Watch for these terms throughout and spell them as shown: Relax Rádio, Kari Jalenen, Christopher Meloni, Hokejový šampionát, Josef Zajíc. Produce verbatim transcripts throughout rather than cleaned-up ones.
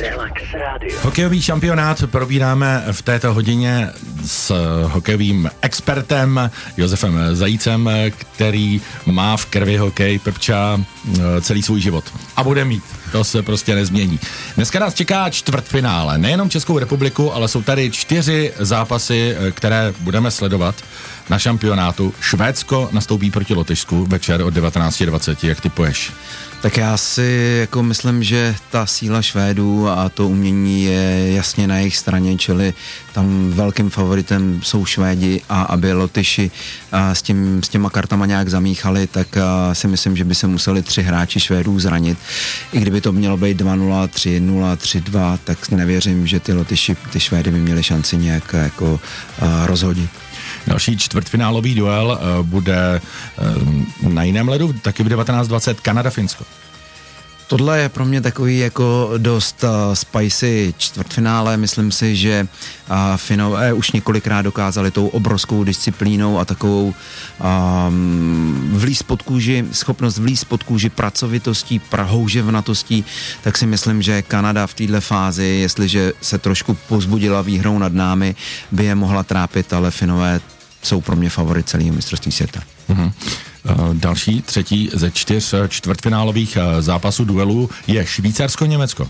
Relax Rádio. Hokejový šampionát probíráme v této hodině s hokejovým expertem Josefem Zajícem, který má v krvi hokej, prpča celý svůj život. A bude mít. To se prostě nezmění. Dneska nás čeká čtvrtfinále. Nejenom Českou republiku, ale jsou tady čtyři zápasy, které budeme sledovat na šampionátu. Švédsko nastoupí proti Lotyšsku večer od devatenáct dvacet. Jak typuješ? Tak já si jako myslím, že ta síla Švédů a to umění je jasně na jejich straně, čili tam velkým favoritem jsou Švédi, a aby Lotyši a s, tím, s těma kartama nějak zamíchali, tak si myslím, že by se museli tři hráči Švédů zranit. I kdyby to mělo být dva nula, tři nula, tři dva, tak nevěřím, že ty Lotyši, ty Švédy by měly šanci nějak jako rozhodit. Další čtvrtfinálový duel bude na jiném ledu, taky v devatenáct dvacet Kanada-Finsko. Tohle je pro mě takový jako dost uh, spicy čtvrtfinále. Myslím si, že uh, Finové už několikrát dokázali tou obrovskou disciplínou a takovou um, vlíz pod kůži, schopnost vlíz pod kůži pracovitostí, houževnatostí, tak si myslím, že Kanada v této fázi, jestliže se trošku pozbudila výhrou nad námi, by je mohla trápit, ale Finové jsou pro mě favorit celého mistrovství světa. Mm-hmm. Další, třetí ze čtyř čtvrtfinálových zápasů duelů je Švýcarsko-Německo.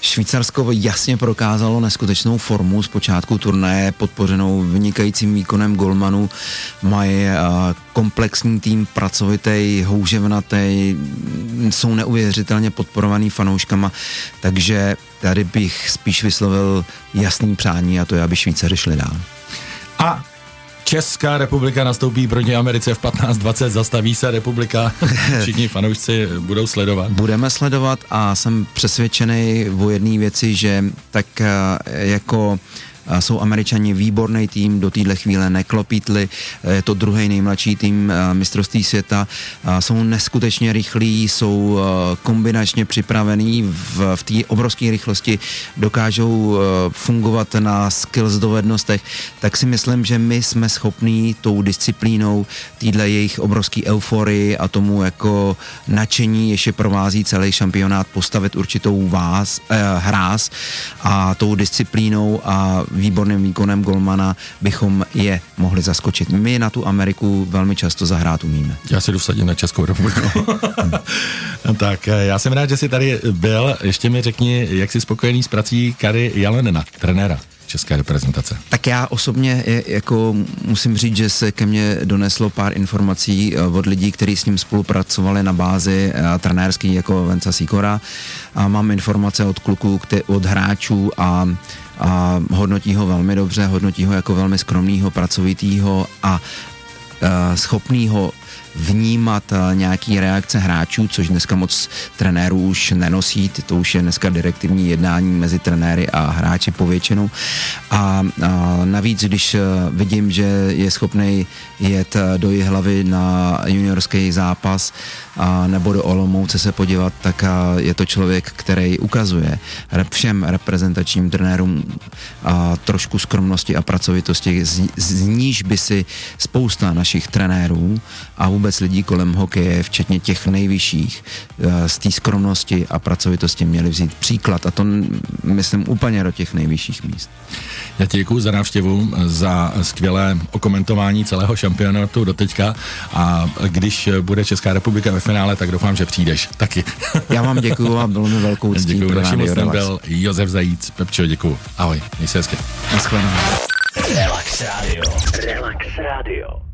Švýcarsko jasně prokázalo neskutečnou formu z počátku turnaje, podpořenou vynikajícím výkonem golmanů. Mají komplexní tým, pracovitý, houževnatý, jsou neuvěřitelně podporovaný fanouškama, takže tady bych spíš vyslovil jasný přání, a to je, aby Švýcaři šli dál. A Česká republika nastoupí proti Americe v patnáct dvacet, zastaví se republika, všichni fanoušci budou sledovat. Budeme sledovat a jsem přesvědčený o jedné věci, že tak jako jsou Američani výborný tým, do téhle chvíle neklopítli, je to druhý nejmladší tým mistrovství světa, jsou neskutečně rychlí, jsou kombinačně připravení, v, v té obrovské rychlosti dokážou fungovat na skills dovednostech, tak si myslím, že my jsme schopní tou disciplínou, téhle jejich obrovský euforii a tomu jako nadšení, ještě provází celý šampionát, postavit určitou váz, eh, hráz a tou disciplínou a výborným výkonem golmana bychom je mohli zaskočit. My na tu Ameriku velmi často zahrát umíme. Já si jdu vsadit na Českou republiku. Tak, já jsem rád, že jsi tady byl. Ještě mi řekni, jak jsi spokojený s prací Kari Jalenena, trenéra české reprezentace. Tak já osobně jako musím říct, že se ke mně doneslo pár informací od lidí, kteří s ním spolupracovali na bázi trenérský, jako Venca Sikora. A mám informace od kluků, od hráčů a a hodnotí ho velmi dobře, hodnotí ho jako velmi skromnýho, pracovitýho a e, schopnýho vnímat nějaký reakce hráčů, což dneska moc trenérů už nenosí, to už je dneska direktivní jednání mezi trenéry a hráči povětšinou. A, a navíc, když vidím, že je schopnej jet do Jihlavy na juniorský zápas a nebo do Olomouce se podívat, tak a je to člověk, který ukazuje všem reprezentačním trenérům a trošku skromnosti a pracovitosti, z, z níž by si spousta našich trenérů a vůbec lidí kolem hokeje, včetně těch nejvyšších, z té skromnosti a pracovitosti měli vzít příklad, a to myslím úplně do těch nejvyšších míst. Já ti děkuju za návštěvu, za skvělé okomentování celého šampionátu doteďka, a když bude Česká republika ve finále, tak doufám, že přijdeš taky. Já vám děkuju a bylo mi velkou ctí. Děkuju, naším hostem byl Josef Zajíc. Pepčo, děkuju. Ahoj, měj se hezky. Naschledanou. Relax Radio. Relax Radio.